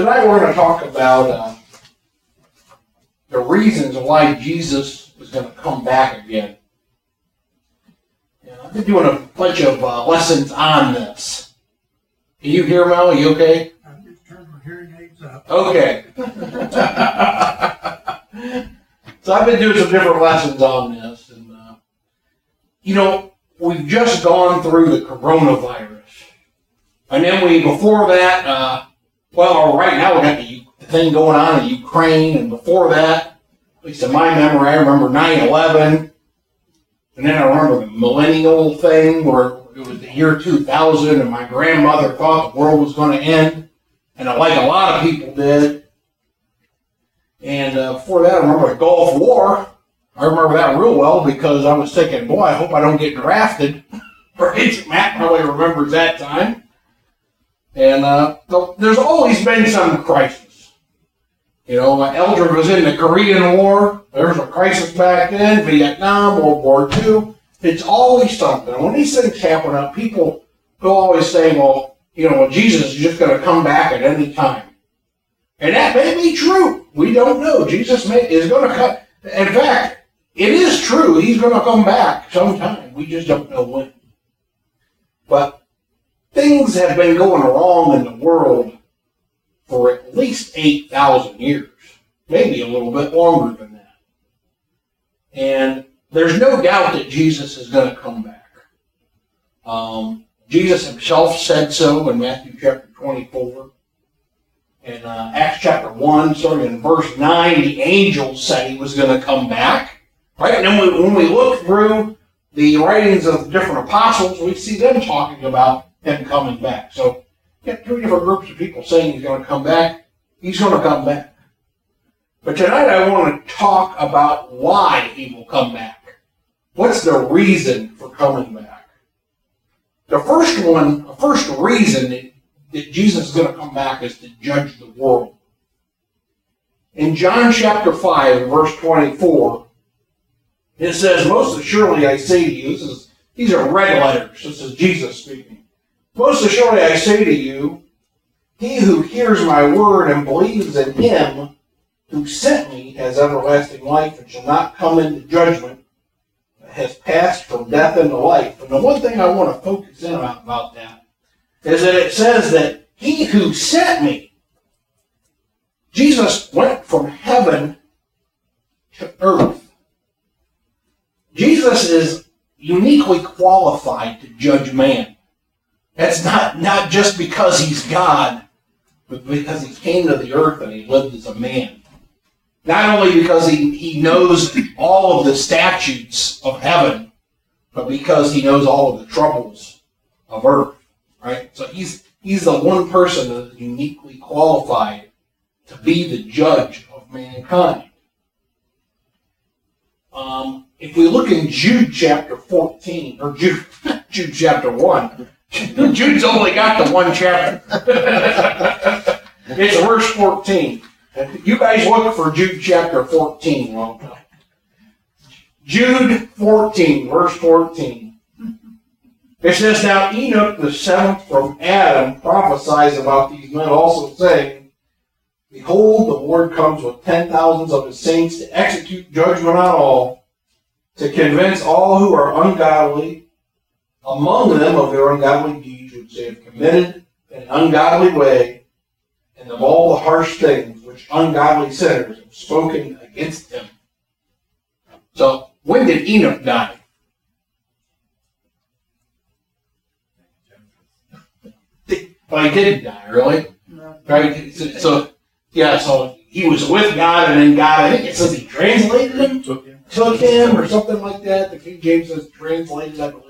Tonight we're going to talk about the reasons why Jesus is going to come back again. I've been doing a bunch of lessons on this. Can you hear, Mel? Are you okay? I'm just turning my hearing aids up. Okay. So I've been doing some different lessons on this. And we've just gone through the coronavirus. And then before that, right now we got the thing going on in Ukraine. And before that, at least in my memory, I remember 9/11. And then I remember the millennial thing where it was the year 2000 and my grandmother thought the world was going to end. And like a lot of people did. And before that, I remember the Gulf War. I remember that real well because I was thinking, boy, I hope I don't get drafted. Right? Matt probably remembers that time. And there's always been some crisis. Eldred was in the Korean War. There was a crisis back then. Vietnam, World War II. It's always something. When these things happen up, people will always say, Jesus is just going to come back at any time. And that may be true. We don't know. Jesus is going to come. In fact, it is true. He's going to come back sometime. We just don't know when. But things have been going wrong in the world for at least 8,000 years, maybe a little bit longer than that. And there's no doubt that Jesus is going to come back. Jesus himself said so in Matthew chapter 24. In Acts chapter 1, starting in verse 9, the angel said he was going to come back. Right? And then when we look through the writings of the different apostles, we see them talking about him coming back. So, you got two different groups of people saying he's going to come back. He's going to come back. But tonight I want to talk about why he will come back. What's the reason for coming back? The first reason that Jesus is going to come back is to judge the world. In John chapter 5, verse 24, it says, "Most assuredly I say to you," these are red letters, this is Jesus speaking, "Most assuredly I say to you, he who hears my word and believes in him who sent me has everlasting life and shall not come into judgment, but has passed from death into life." And the one thing I want to focus in on about that is that it says that he who sent me, Jesus went from heaven to earth. Jesus is uniquely qualified to judge man. That's not just because he's God, but because he came to the earth and he lived as a man. Not only because he knows all of the statutes of heaven, but because he knows all of the troubles of earth. Right? So he's the one person that is uniquely qualified to be the judge of mankind. If we look in Jude chapter 14, or Jude chapter 1, Jude's only got the one chapter. It's verse 14. You guys look for Jude chapter 14. Well, Jude 14, verse 14. It says, "Now Enoch the seventh from Adam prophesies about these men also, saying, Behold, the Lord comes with 10,000s of his saints to execute judgment on all, to convince all who are ungodly, among them of their ungodly deeds which they have committed in an ungodly way, and of all the harsh things which ungodly sinners have spoken against them." So, when did Enoch die? Well, he didn't die, really. Right? So he was with God, and then God, I think it says he translated him, took him, or something like that. The King James says translated, I believe.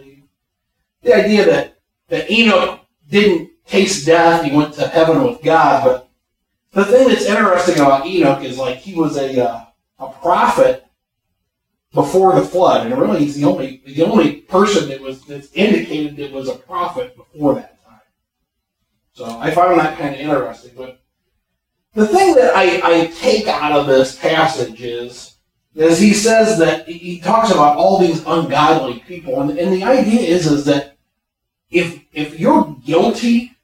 The idea that Enoch didn't taste death, he went to heaven with God, but the thing that's interesting about Enoch is he was a prophet before the flood, and really he's the only person that's indicated that was a prophet before that time. So I found that kind of interesting. But the thing that I take out of this passage is he says that he talks about all these ungodly people, and the idea is that if you're guilty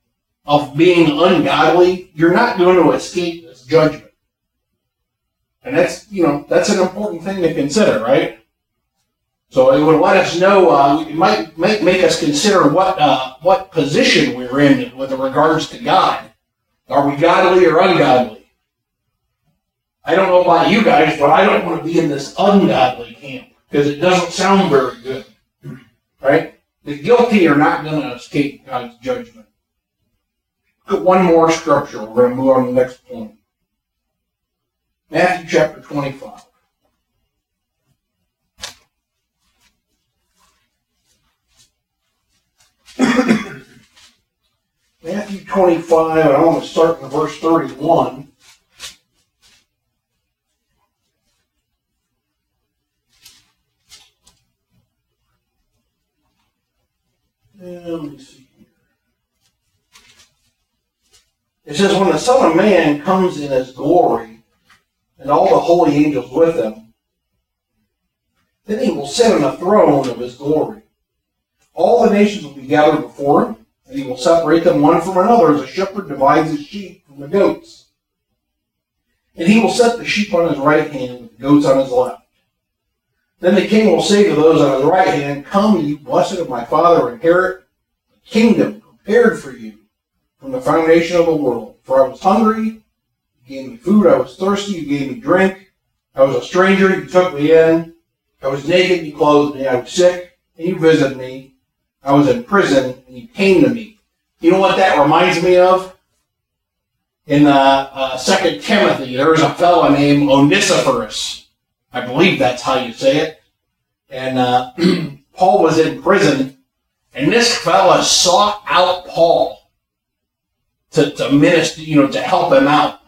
of being ungodly, you're not going to escape this judgment. And that's, you know, that's an important thing to consider, right? So it would let us know, it might make us consider what position we're in with regards to God. Are we godly or ungodly? I don't know about you guys, but I don't want to be in this ungodly camp because it doesn't sound very good, right? The guilty are not going to escape God's judgment. Look at one more scripture. We're going to move on to the next point. Matthew chapter 25. Matthew 25, and I'm going to start in verse 31. Let me see here. It says, when the Son of Man comes in his glory, and all the holy angels with him, then he will sit on the throne of his glory. All the nations will be gathered before him, and he will separate them one from another as a shepherd divides his sheep from the goats. And he will set the sheep on his right hand and the goats on his left. Then the king will say to those on his right hand, come, you blessed of my Father, inherit the kingdom prepared for you from the foundation of the world. For I was hungry, you gave me food. I was thirsty, you gave me drink. I was a stranger, you took me in. I was naked, you clothed me. I was sick, and you visited me. I was in prison, and you came to me. You know what that reminds me of? In 2 Timothy, there was a fellow named Onesiphorus. I believe that's how you say it. And Paul was in prison, and this fellow sought out Paul to minister, you know, to help him out,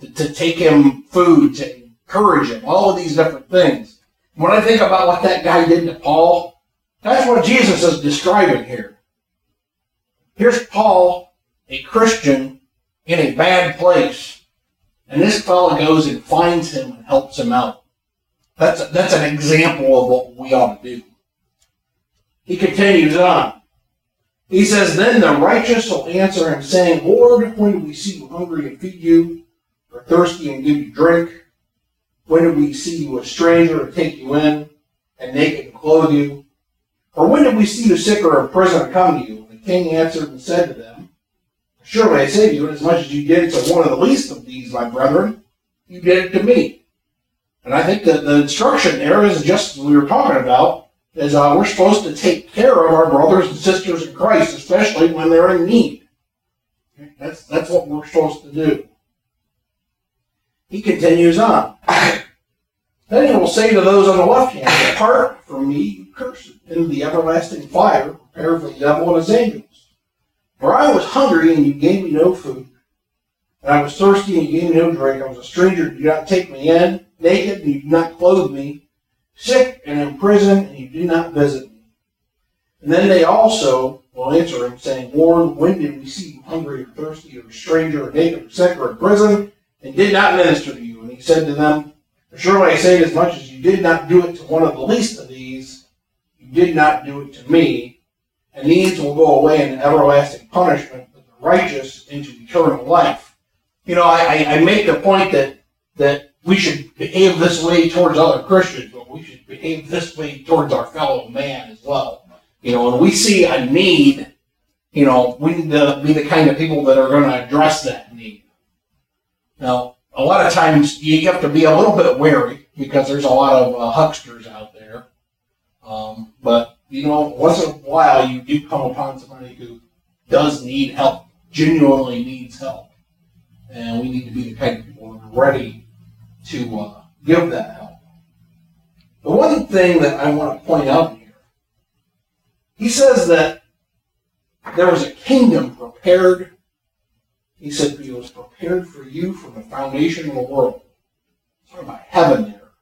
to take him food, to encourage him, all of these different things. When I think about what that guy did to Paul, that's what Jesus is describing here. Here's Paul, a Christian, in a bad place, and this fellow goes and finds him and helps him out. That's an example of what we ought to do. He continues on. He says, then the righteous will answer him, saying, Lord, when did we see you hungry and feed you, or thirsty and give you drink? When did we see you a stranger and take you in, and naked and clothe you? Or when did we see you sick or in prison come to you? And the king answered and said to them, surely I say to you, inasmuch as you did it to one of the least of these, my brethren, you did it to me. And I think that the instruction there is just as we were talking about, is we're supposed to take care of our brothers and sisters in Christ, especially when they're in need. That's what we're supposed to do. He continues on. Then he will say to those on the left hand, depart from me, you cursed, into the everlasting fire, prepared for the devil and his angels. For I was hungry, and you gave me no food. And I was thirsty, and you gave me no drink. I was a stranger, and you did not take me in. Naked, and you did not clothe me. Sick, and in prison, and you did not visit me. And then they also will answer him, saying, Lord, when did we see you hungry, or thirsty, or a stranger, or naked, or sick, or in prison, and did not minister to you? And he said to them, surely I say, as much as you did not do it to one of the least of these, you did not do it to me. And these will go away into everlasting punishment, but the righteous into eternal life. You know, I make the point that we should behave this way towards other Christians, but we should behave this way towards our fellow man as well. You know, when we see a need, you know, we need to be the kind of people that are going to address that need. Now, a lot of times you have to be a little bit wary because there's a lot of hucksters out there. But, you know, once in a while you do come upon somebody who does need help, genuinely needs help. And we need to be the kind of people who are ready to give that help. The one thing that I want to point out here, he says that there was a kingdom prepared. He said he was prepared for you from the foundation of the world. He's talking about heaven there.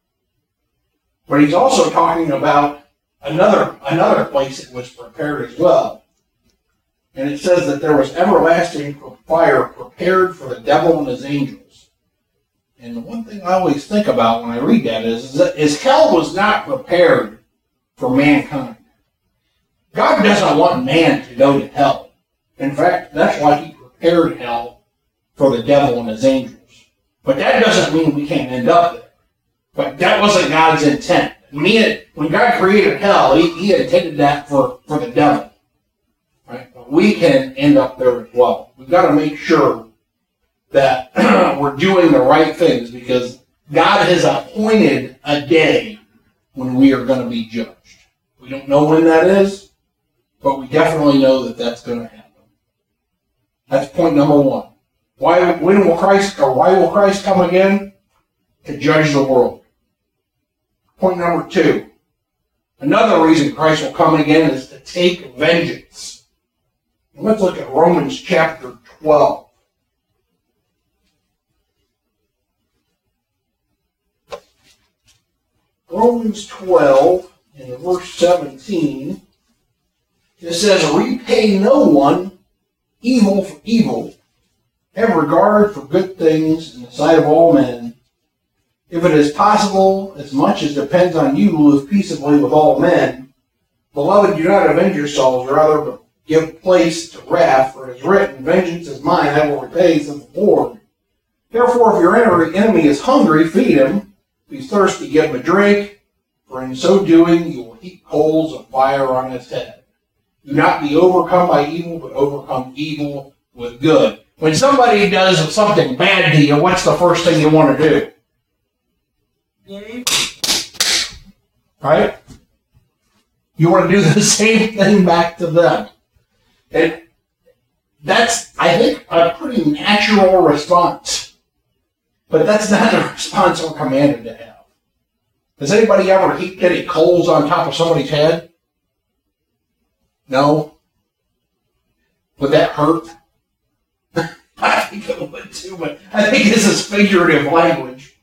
But he's also talking about another place that was prepared as well. And it says that there was everlasting fire prepared for the devil and his angels. And the one thing I always think about when I read that is that hell was not prepared for mankind. God doesn't want man to go to hell. In fact, that's why he prepared hell for the devil and his angels. But that doesn't mean we can't end up there. But that wasn't God's intent. When God created hell, he intended that for the devil. Right? But we can end up there as well. We've got to make sure that we're doing the right things, because God has appointed a day when we are going to be judged. We don't know when that is, but we definitely know that that's going to happen. That's point number one. Why will Christ come again? To judge the world. Point number two. Another reason Christ will come again is to take vengeance. Let's look at Romans chapter 12. Romans 12 and verse 17, it says, repay no one evil for evil. Have regard for good things in the sight of all men. If it is possible, as much as depends on you, live peaceably with all men. Beloved, do not avenge yourselves, rather, but give place to wrath, for it is written, vengeance is mine, I will repay, says the Lord. Therefore, if your enemy is hungry, feed him. If he's thirsty, give him a drink, for in so doing you will heap coals of fire on his head. Do not be overcome by evil, but overcome evil with good. When somebody does something bad to you, what's the first thing you want to do? Yeah. Right? You want to do the same thing back to them. And that's, I think, a pretty natural response. But that's not the response we're commanded to have. Has anybody ever heaped any coals on top of somebody's head? No? Would that hurt? I think it would too, but I think this is figurative language.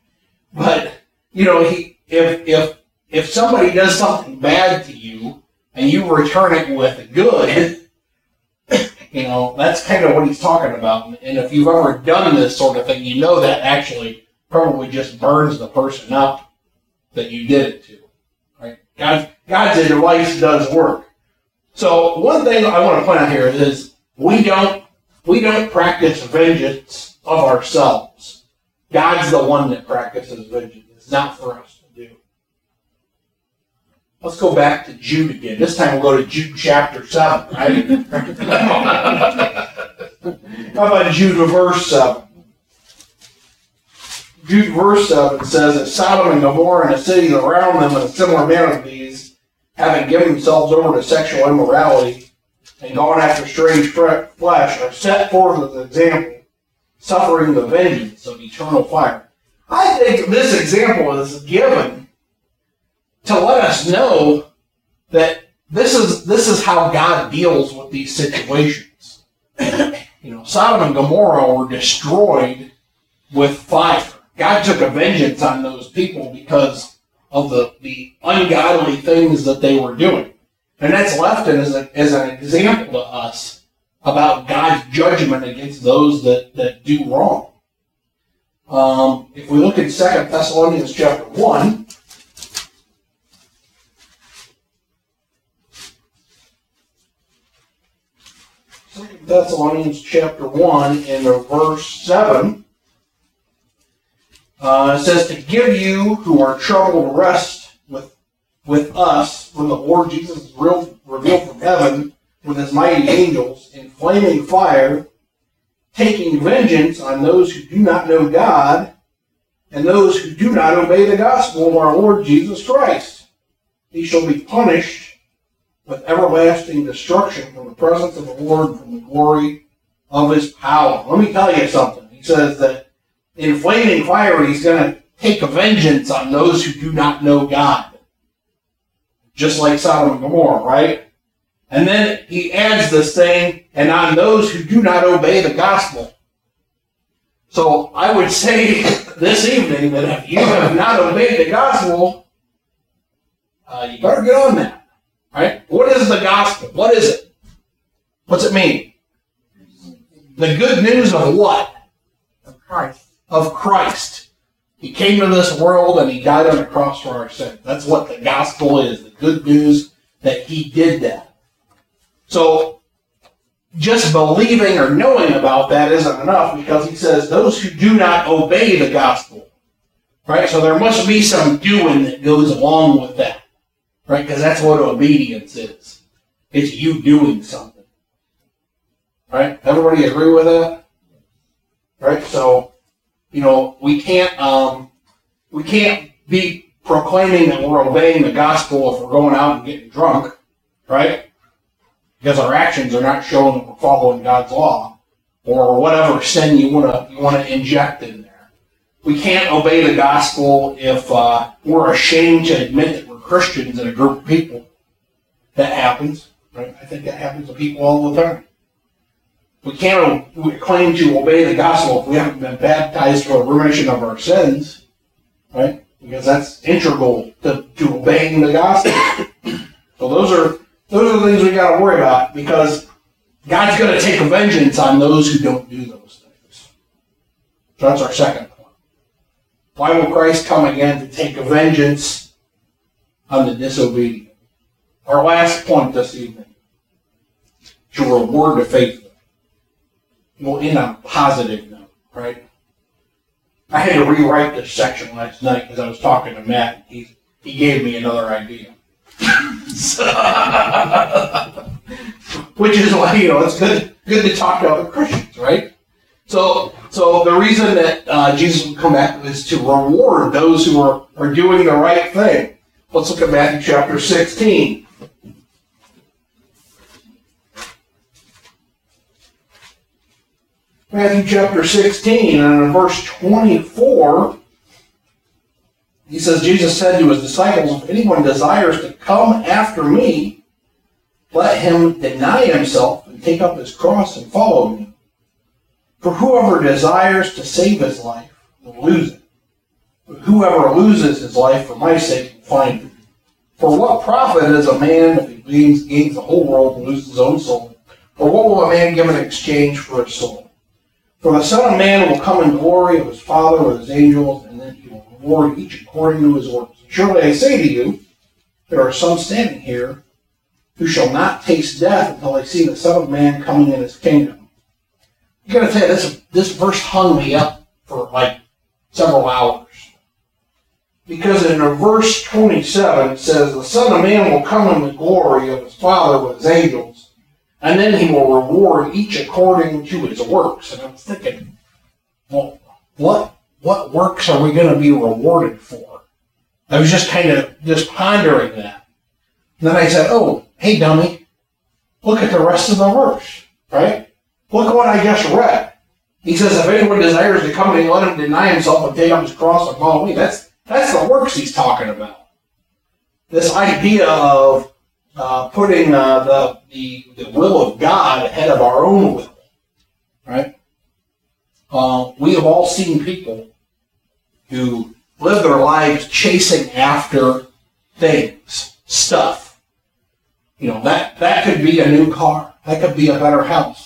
But, you know, if somebody does something bad to you and you return it with good, you know, that's kind of what he's talking about. And if you've ever done this sort of thing, you know that actually probably just burns the person up that you did it to. Right? God's advice does work. So one thing I want to point out here is we don't practice vengeance of ourselves. God's the one that practices vengeance. It's not for us to do. Let's go back to Jude again. This time we'll go to Jude chapter 7. Right? How about Jude verse 7? Jude verse 7 says, that Sodom and Gomorrah and the cities around them in a similar manner to these, having given themselves over to sexual immorality and gone after strange flesh, are set forth as an example, suffering the vengeance of eternal fire. I think this example is given to let us know that this is how God deals with these situations. You know, Sodom and Gomorrah were destroyed with fire. God took a vengeance on those people because of the ungodly things that they were doing. And that's left as an example to us about God's judgment against those that do wrong. If we look at 2 Thessalonians chapter 1, Thessalonians chapter 1 and verse 7, it says, to give you who are troubled rest with us when the Lord Jesus is revealed from heaven with his mighty angels in flaming fire, taking vengeance on those who do not know God and those who do not obey the gospel of our Lord Jesus Christ. He shall be punished with everlasting destruction from the presence of the Lord, from the glory of his power. Let me tell you something. He says that in flaming fire, he's going to take a vengeance on those who do not know God. Just like Sodom and Gomorrah, right? And then he adds this thing, and on those who do not obey the gospel. So I would say this evening that if you have not obeyed the gospel, you better get on that. Right? What is the gospel? What is it? What's it mean? The good news of what? Of Christ. Of Christ. He came to this world and he died on the cross for our sins. That's what the gospel is. The good news that he did that. So just believing or knowing about that isn't enough, because he says those who do not obey the gospel, right? So there must be some doing that goes along with that, right? Because that's what obedience is. It's you doing something, right? Everybody agree with that, right? So, you know, we can't be proclaiming that we're obeying the gospel if we're going out and getting drunk, right? Because our actions are not showing that we're following God's law, or whatever sin you want to inject in there. We can't obey the gospel if we're ashamed to admit that we're Christians in a group of people. That happens, right? I think that happens to people all the time. We can't claim to obey the gospel if we haven't been baptized for a remission of our sins, right? Because that's integral to obeying the gospel. So those are the things we got to worry about, because God's going to take vengeance on those who don't do those things. So that's our second point. Why will Christ come again to take vengeance on the disobedient? Our last point this evening, to reward the faithful. We'll end on a positive note, right? I had to rewrite this section last night because I was talking to Matt, and he gave me another idea. Which is why, you know, it's good to talk to other Christians, right? So the reason that Jesus would come back is to reward those who are doing the right thing. Let's look at Matthew chapter 16. Matthew chapter 16, and in verse 24, he says, Jesus said to his disciples, if anyone desires to come after me, let him deny himself and take up his cross and follow me. For whoever desires to save his life will lose it. But whoever loses his life for my sake will find it. For what profit is a man if he gains the whole world and loses his own soul? Or what will a man give in exchange for his soul? For the Son of Man will come in glory of his Father with his angels, and then he will reward each according to his works. Surely I say to you, there are some standing here who shall not taste death until they see the Son of Man coming in his kingdom. I gotta tell you, this verse hung me up for like several hours. Because in verse 27 it says, the Son of Man will come in the glory of his Father with his angels, and then he will reward each according to his works. And I'm thinking, well, what works are we going to be rewarded for? I was just kind of just pondering that. And then I said, oh, hey, dummy, look at the rest of the verse, right? Look what I just read. He says, if anyone desires to come to me, let him deny himself and take up his cross and follow me. That's the works he's talking about. This idea of putting the will of God ahead of our own will, right? We have all seen people who live their lives chasing after things, stuff. You know, that could be a new car. That could be a better house.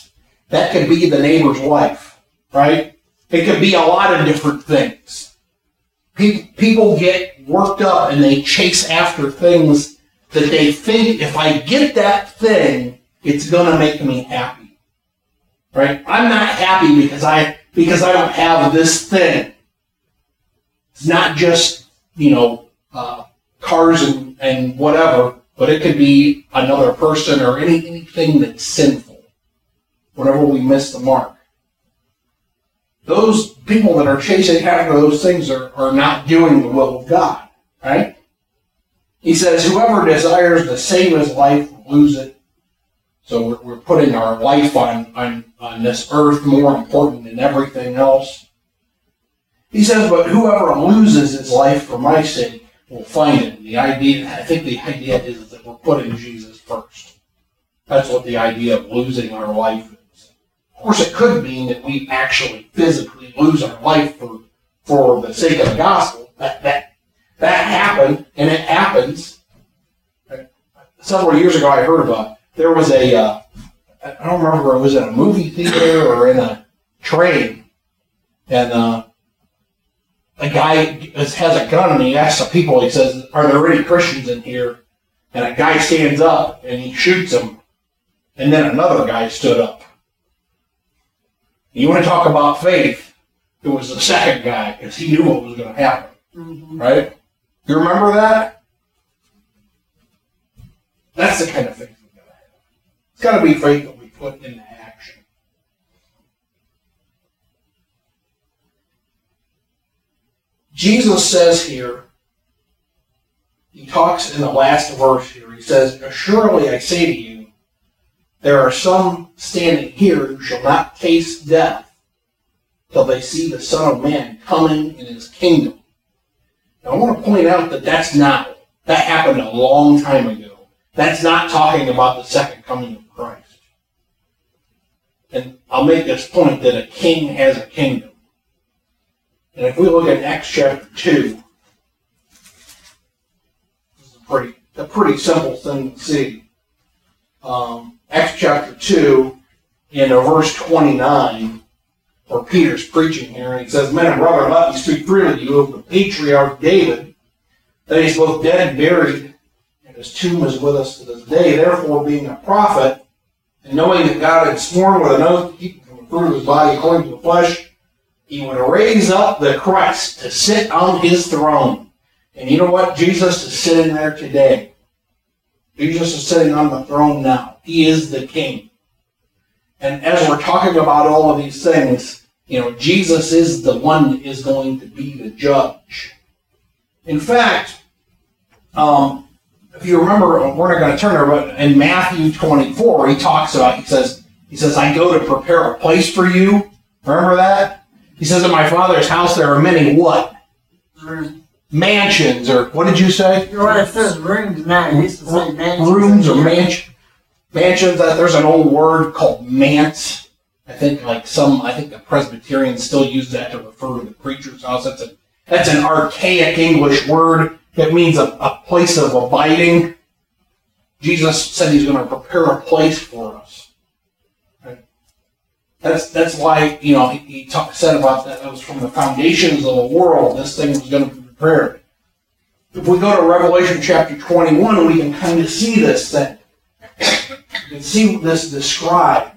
That could be the neighbor's wife, right? It could be a lot of different things. People get worked up and they chase after things that they think, if I get that thing, it's going to make me happy, right? I'm not happy because I don't have this thing. It's not just, you know, cars and whatever, but it could be another person or anything that's sinful, whenever we miss the mark. Those people that are chasing after those things are not doing the will of God, right? He says, whoever desires to save his life will lose it. So we're putting our life on this earth more important than everything else. He says, but whoever loses his life for my sake will find it. And I think the idea is that we're putting Jesus first. That's what the idea of losing our life is. Of course, it could mean that we actually physically lose our life for the sake of the gospel. That happened, and it happens. Several years ago, I heard about, there was a, I don't remember, it was in a movie theater or in a train, and a guy has a gun, and he asks the people, he says, are there any Christians in here? And a guy stands up, and he shoots him, And then another guy stood up. You want to talk about faith, it was the second guy, because he knew what was going to happen. Mm-hmm. Right? You remember that? That's the kind of thing that's going to happen. It's got to be faith that we put into action. Jesus says here, he talks in the last verse here, he says, "Surely I say to you, there are some standing here who shall not taste death till they see the Son of Man coming in his kingdom." Now I want to point out that that happened a long time ago. That's not talking about the second coming of Christ. And I'll make this point that a king has a kingdom. And if we look at Acts chapter 2, this is a pretty simple thing to see. Acts chapter 2, in verse 29, where Peter's preaching here, and he says, "Men and brethren, let me speak freely to you of the patriarch David, that he is both dead and buried, and his tomb is with us to this day. Therefore, being a prophet, and knowing that God had sworn with an oath to keep him from the fruit of his body according to the flesh, he would raise up the Christ to sit on his throne." And you know what? Jesus is sitting there today. Jesus is sitting on the throne now. He is the king. And as we're talking about all of these things, Jesus is the one that is going to be the judge. In fact, if you remember, we're not going to turn there, but in Matthew 24, he says, "I go to prepare a place for you." Remember that? He says, "In my Father's house there are many" what? Mansions, or what did you say? It says rooms now. It used to say mansions. Rooms or mansions. Mansions, there's an old word called manse. I think the Presbyterians still use that to refer to the preacher's house. That's an archaic English word. It means a place of abiding. Jesus said he's going to prepare a place for us. That's why he said about that. That was from the foundations of the world. This thing was going to be prepared. If we go to Revelation chapter 21, we can kind of see this thing. You can see this described.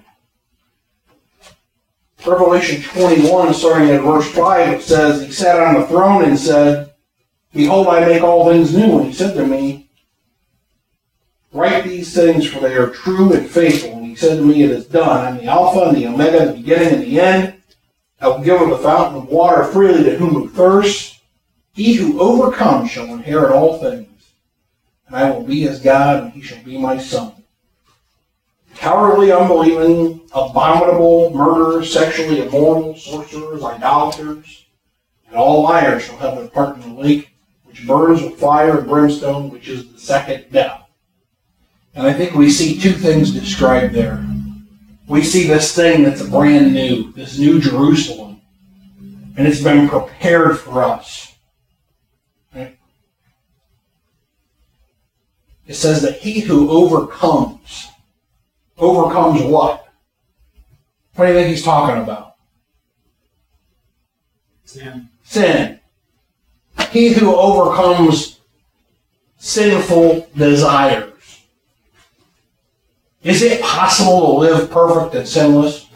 Revelation 21, starting at verse 5, it says, "He sat on the throne and said, Behold, I make all things new. And he said to me, Write these things, for they are true and faithful. And he said to me, It is done. I am the Alpha and the Omega, the beginning and the end. I will give of the fountain of water freely to whom who thirsts. He who overcomes shall inherit all things. And I will be his God, and he shall be my son. Cowardly, unbelieving, abominable, murderers, sexually immoral, sorcerers, idolaters, and all liars shall have their part in the lake, which burns with fire and brimstone, which is the second death." And I think we see two things described there. We see this thing that's brand new, this new Jerusalem, and it's been prepared for us. Right? It says that he who overcomes what? What do you think he's talking about? Sin. He who overcomes sinful desires. Is it possible to live perfect and sinless?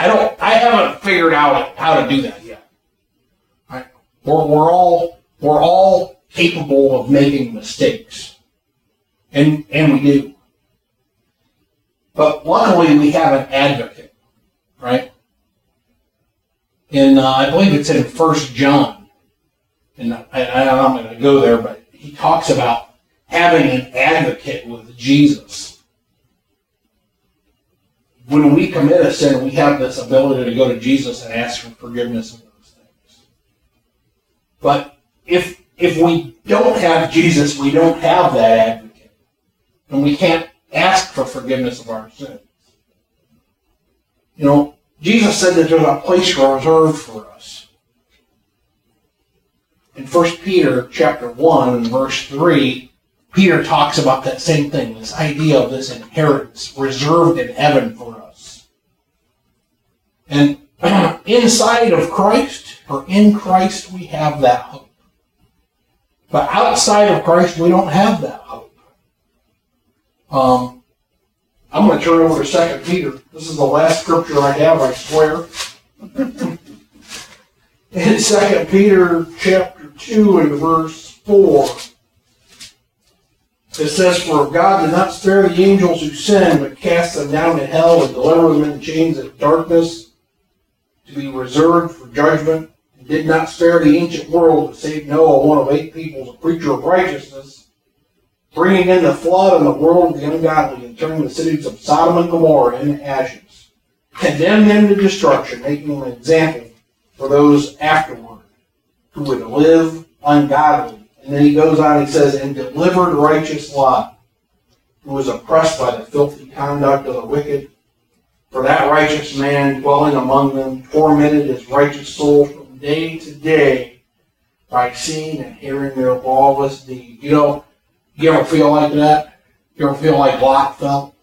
I haven't figured out how to do that yet. Right? We're all capable of making mistakes. And we do. But luckily we have an advocate, right? And I believe it's in 1 John. And I'm not going to go there, but he talks about having an advocate with Jesus. When we commit a sin, we have this ability to go to Jesus and ask for forgiveness of those things. But if we don't have Jesus, we don't have that advocate. And we can't ask for forgiveness of our sins. Jesus said that there's a place reserved for us. In 1 Peter chapter 1 and verse 3, Peter talks about that same thing, this idea of this inheritance reserved in heaven for us. And inside of Christ, or in Christ, we have that hope. But outside of Christ, we don't have that hope. I'm going to turn over to 2 Peter. This is the last scripture I have, I swear. In 2 Peter chapter 2 and verse 4, it says, "For God did not spare the angels who sinned, but cast them down to hell and delivered them in chains of darkness to be reserved for judgment. And did not spare the ancient world, but saved Noah, one of 8 peoples, a preacher of righteousness, bringing in the flood on the world of the ungodly, and turning the cities of Sodom and Gomorrah into ashes. Condemned them to destruction, making them an example for those afterward who would live ungodly." And then he goes on and says, "And delivered righteous Lot, who was oppressed by the filthy conduct of the wicked. For that righteous man dwelling among them tormented his righteous soul from day to day by seeing and hearing their lawless deeds." You ever feel like that? You ever feel like Lot felt?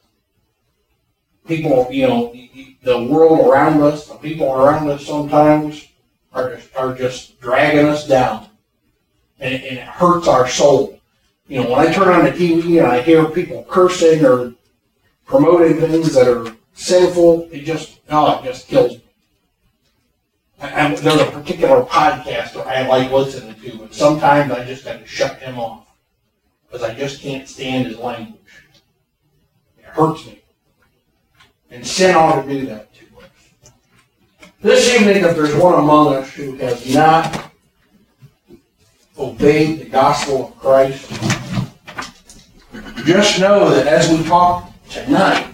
People, the world around us, the people around us sometimes are just dragging us down. And it hurts our soul. When I turn on the TV and I hear people cursing or promoting things that are sinful, it just kills me. There's a particular podcast that I like listening to, and sometimes I just got to shut him off because I just can't stand his language. It hurts me. And sin ought to do that to us. This evening, if there's one among us who has not obeyed the gospel of Christ, just know that as we talk tonight,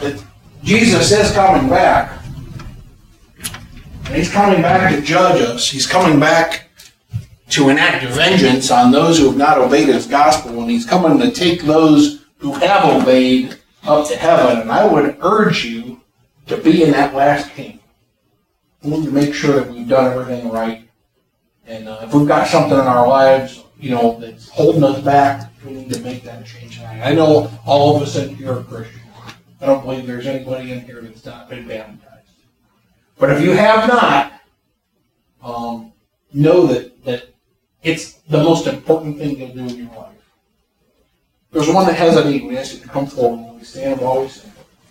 that Jesus is coming back. And he's coming back to judge us. He's coming back to enact vengeance on those who have not obeyed his gospel. And he's coming to take those who have obeyed up to heaven. And I would urge you to be in that last kingdom. We need to make sure that we've done everything right. And if we've got something in our lives, that's holding us back, we need to make that change tonight. I know all of us in here are Christians. I don't believe there's anybody in here that's not been baptized. But if you have not, know that it's the most important thing you'll do in your life. Theresk one that has a need. We ask you to come forward when we stand and always sing.